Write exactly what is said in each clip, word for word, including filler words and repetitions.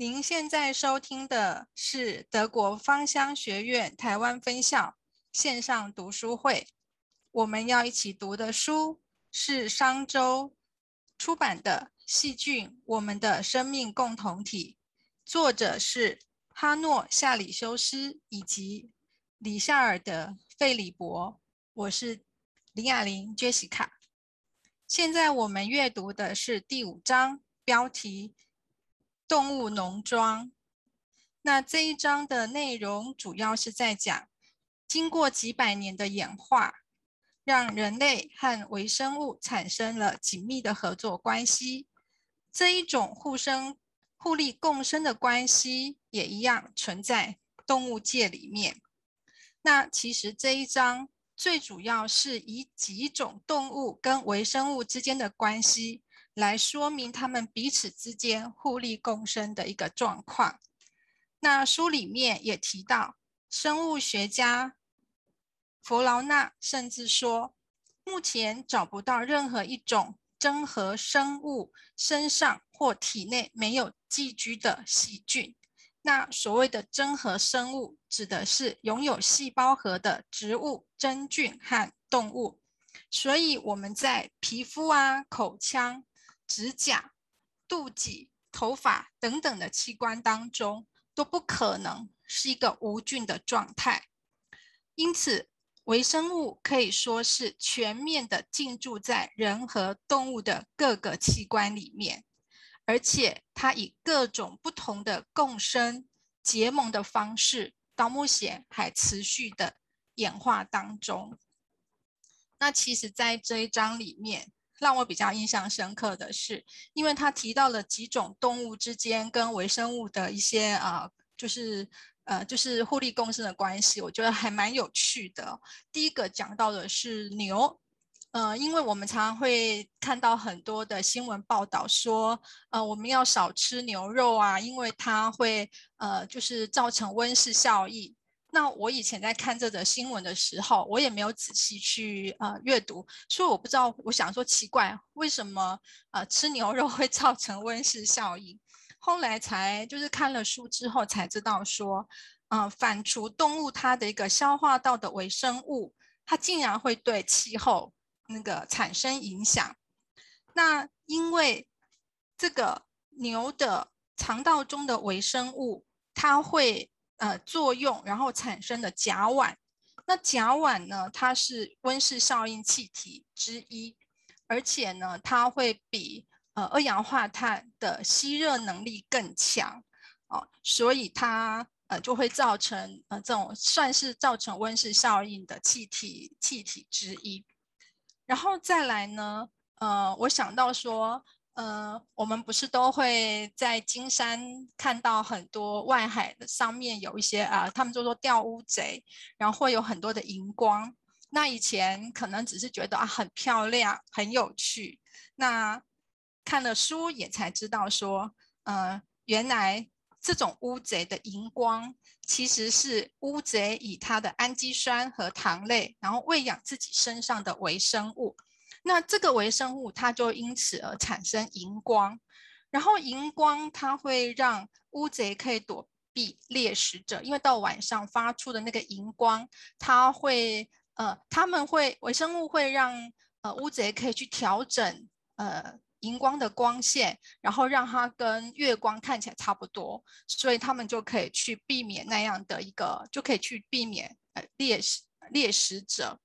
您现在收听的是德国芳香学院台湾分校线上读书会，我们要一起读的书是商周出版的《细菌：我们的生命共同体》，作者是哈诺·夏里修斯以及里夏尔德·费里伯。我是林雅玲 Jessica。 现在我们阅读的是第五章，标题动物农庄。那这一章的内容主要是在讲，经过几百年的演化，让人类和微生物产生了紧密的合作关系。这一种互生互利共生的关系也一样存在动物界里面。那其实这一章最主要是以几种动物跟微生物之间的关系来说明他们彼此之间互利共生的一个状况。那书里面也提到，生物学家弗劳纳甚至说，目前找不到任何一种真核生物身上或体内没有寄居的细菌。那所谓的真核生物指的是拥有细胞核的植物、真菌和动物。所以我们在皮肤啊、口腔、指甲、肚脐、头发等等的器官当中都不可能是一个无菌的状态。因此微生物可以说是全面的进驻在人和动物的各个器官里面，而且它以各种不同的共生结盟的方式到目前还持续的演化当中。那其实在这一章里面让我比较印象深刻的是，因为他提到了几种动物之间跟微生物的一些呃，就是呃，就是互利共生的关系，我觉得还蛮有趣的。第一个讲到的是牛，呃，因为我们常常会看到很多的新闻报道说，呃，我们要少吃牛肉啊，因为它会呃，就是造成温室效应。那我以前在看这则新闻的时候，我也没有仔细去呃阅读，所以我不知道，我想说奇怪，为什么呃吃牛肉会造成温室效应？后来才就是看了书之后才知道说，呃，反刍动物它的一个消化道的微生物，它竟然会对气候那个产生影响。那因为这个牛的肠道中的微生物，它会呃，作用然后产生的甲烷，那甲烷呢，它是温室效应气体之一，而且呢，它会比呃二氧化碳的吸热能力更强哦，所以它呃就会造成呃这种算是造成温室效应的气体气体之一。然后再来呢，呃，我想到说。呃，我们不是都会在金山看到很多外海的上面有一些啊、呃，他们就说钓乌贼，然后会有很多的荧光。那以前可能只是觉得啊很漂亮、很有趣，那看了书也才知道说，呃，原来这种乌贼的荧光其实是乌贼以它的氨基酸和糖类，然后喂养自己身上的微生物。那这个微生物它就因此而产生荧光，然后荧光它会让乌贼可以躲避猎食者，因为到晚上发出的那个荧光，它会呃，他们会微生物会让呃乌贼可以去调整呃荧光的光线，然后让它跟月光看起来差不多，所以他们就可以去避免那样的一个，就可以去避免呃猎食猎食者。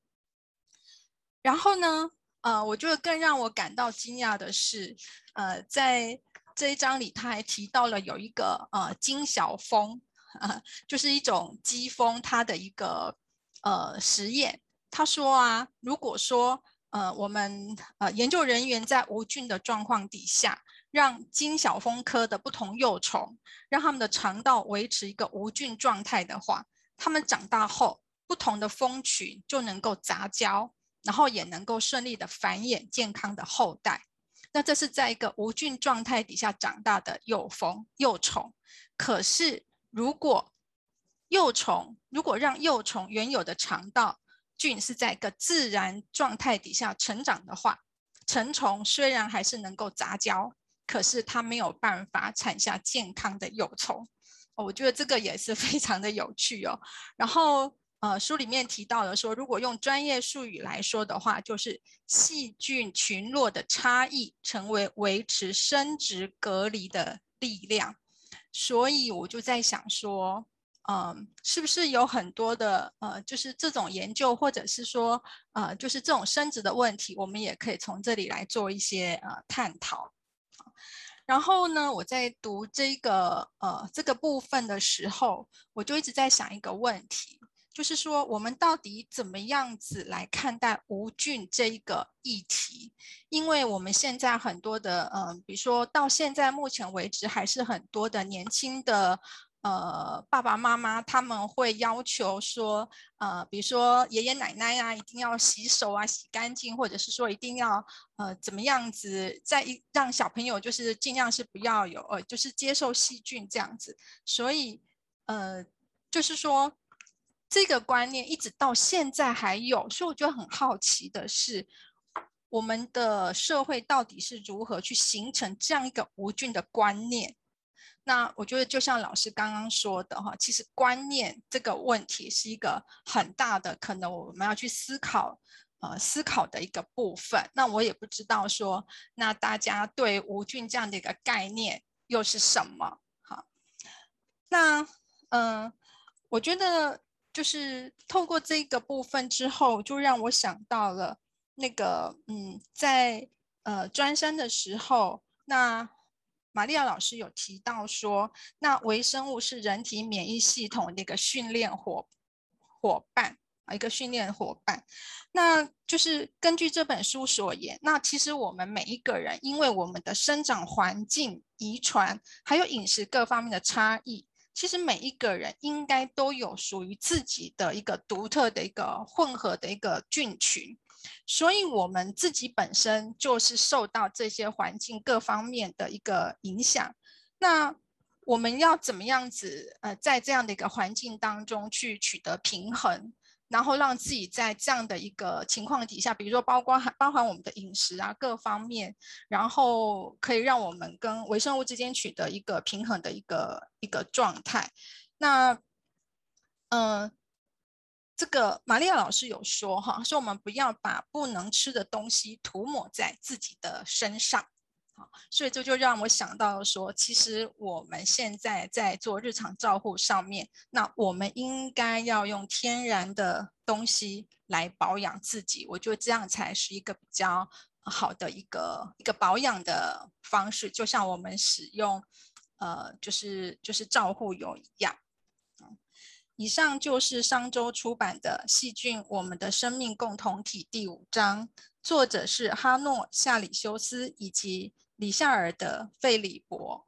然后呢？呃，我觉得更让我感到惊讶的是，呃，在这一章里，他还提到了有一个呃金小蜂，呃，就是一种鸡蜂，它的一个呃实验。他说啊，如果说呃我们呃研究人员在无菌的状况底下，让金小蜂科的不同幼虫，让它们的肠道维持一个无菌状态的话，它们长大后，不同的蜂群就能够杂交。然后也能够顺利的繁衍健康的后代。那这是在一个无菌状态底下长大的幼蜂幼虫。可是如果幼虫如果让幼虫原有的肠道菌是在一个自然状态底下成长的话，成虫虽然还是能够杂交，可是它没有办法产下健康的幼虫、哦、我觉得这个也是非常的有趣哦。然后呃，书里面提到的说，如果用专业术语来说的话，就是细菌群落的差异成为维持生殖隔离的力量。所以我就在想说，嗯，是不是有很多的呃，就是这种研究，或者是说呃，就是这种生殖的问题，我们也可以从这里来做一些呃探讨。然后呢，我在读这个呃这个部分的时候，我就一直在想一个问题。就是说我们到底怎么样子来看待无菌这一个议题，因为我们现在很多的嗯、呃，比如说到现在目前为止还是很多的年轻的呃爸爸妈妈，他们会要求说呃，比如说爷爷奶奶啊一定要洗手啊洗干净，或者是说一定要呃怎么样子再让小朋友就是尽量是不要有呃就是接受细菌这样子，所以呃就是说这个观念一直到现在还有，所以我觉得很好奇的是，我们的社会到底是如何去形成这样一个无菌的观念？那我觉得就像老师刚刚说的哈，其实观念这个问题是一个很大的，可能我们要去思考，呃，思考的一个部分。那我也不知道说，那大家对无菌这样的一个概念又是什么？好，那嗯、呃，我觉得。就是透过这个部分之后，就让我想到了那个，嗯，在呃专山的时候，那玛利亚老师有提到说，那微生物是人体免疫系统的一个训练伙伙伴啊，一个训练伙伴。那就是根据这本书所言，那其实我们每一个人，因为我们的生长环境、遗传，还有饮食各方面的差异。其实每一个人应该都有属于自己的一个独特的一个混合的一个菌群，所以我们自己本身就是受到这些环境各方面的一个影响。那我们要怎么样子呃，在这样的一个环境当中去取得平衡，然后让自己在这样的一个情况底下，比如说包括包含我们的饮食啊各方面，然后可以让我们跟微生物之间取得一个平衡的一个一个状态。那呃，这个玛利亚老师有说哈，说我们不要把不能吃的东西涂抹在自己的身上。所以这就让我想到说，其实我们现在在做日常照护上面，那我们应该要用天然的东西来保养自己，我觉得这样才是一个比较好的一个一个保养的方式，就像我们使用呃就是就是照护油一样。以上就是上周出版的《细菌：我们的生命共同体》第五章，作者是哈诺·夏里修斯以及里夏尔德·费里伯。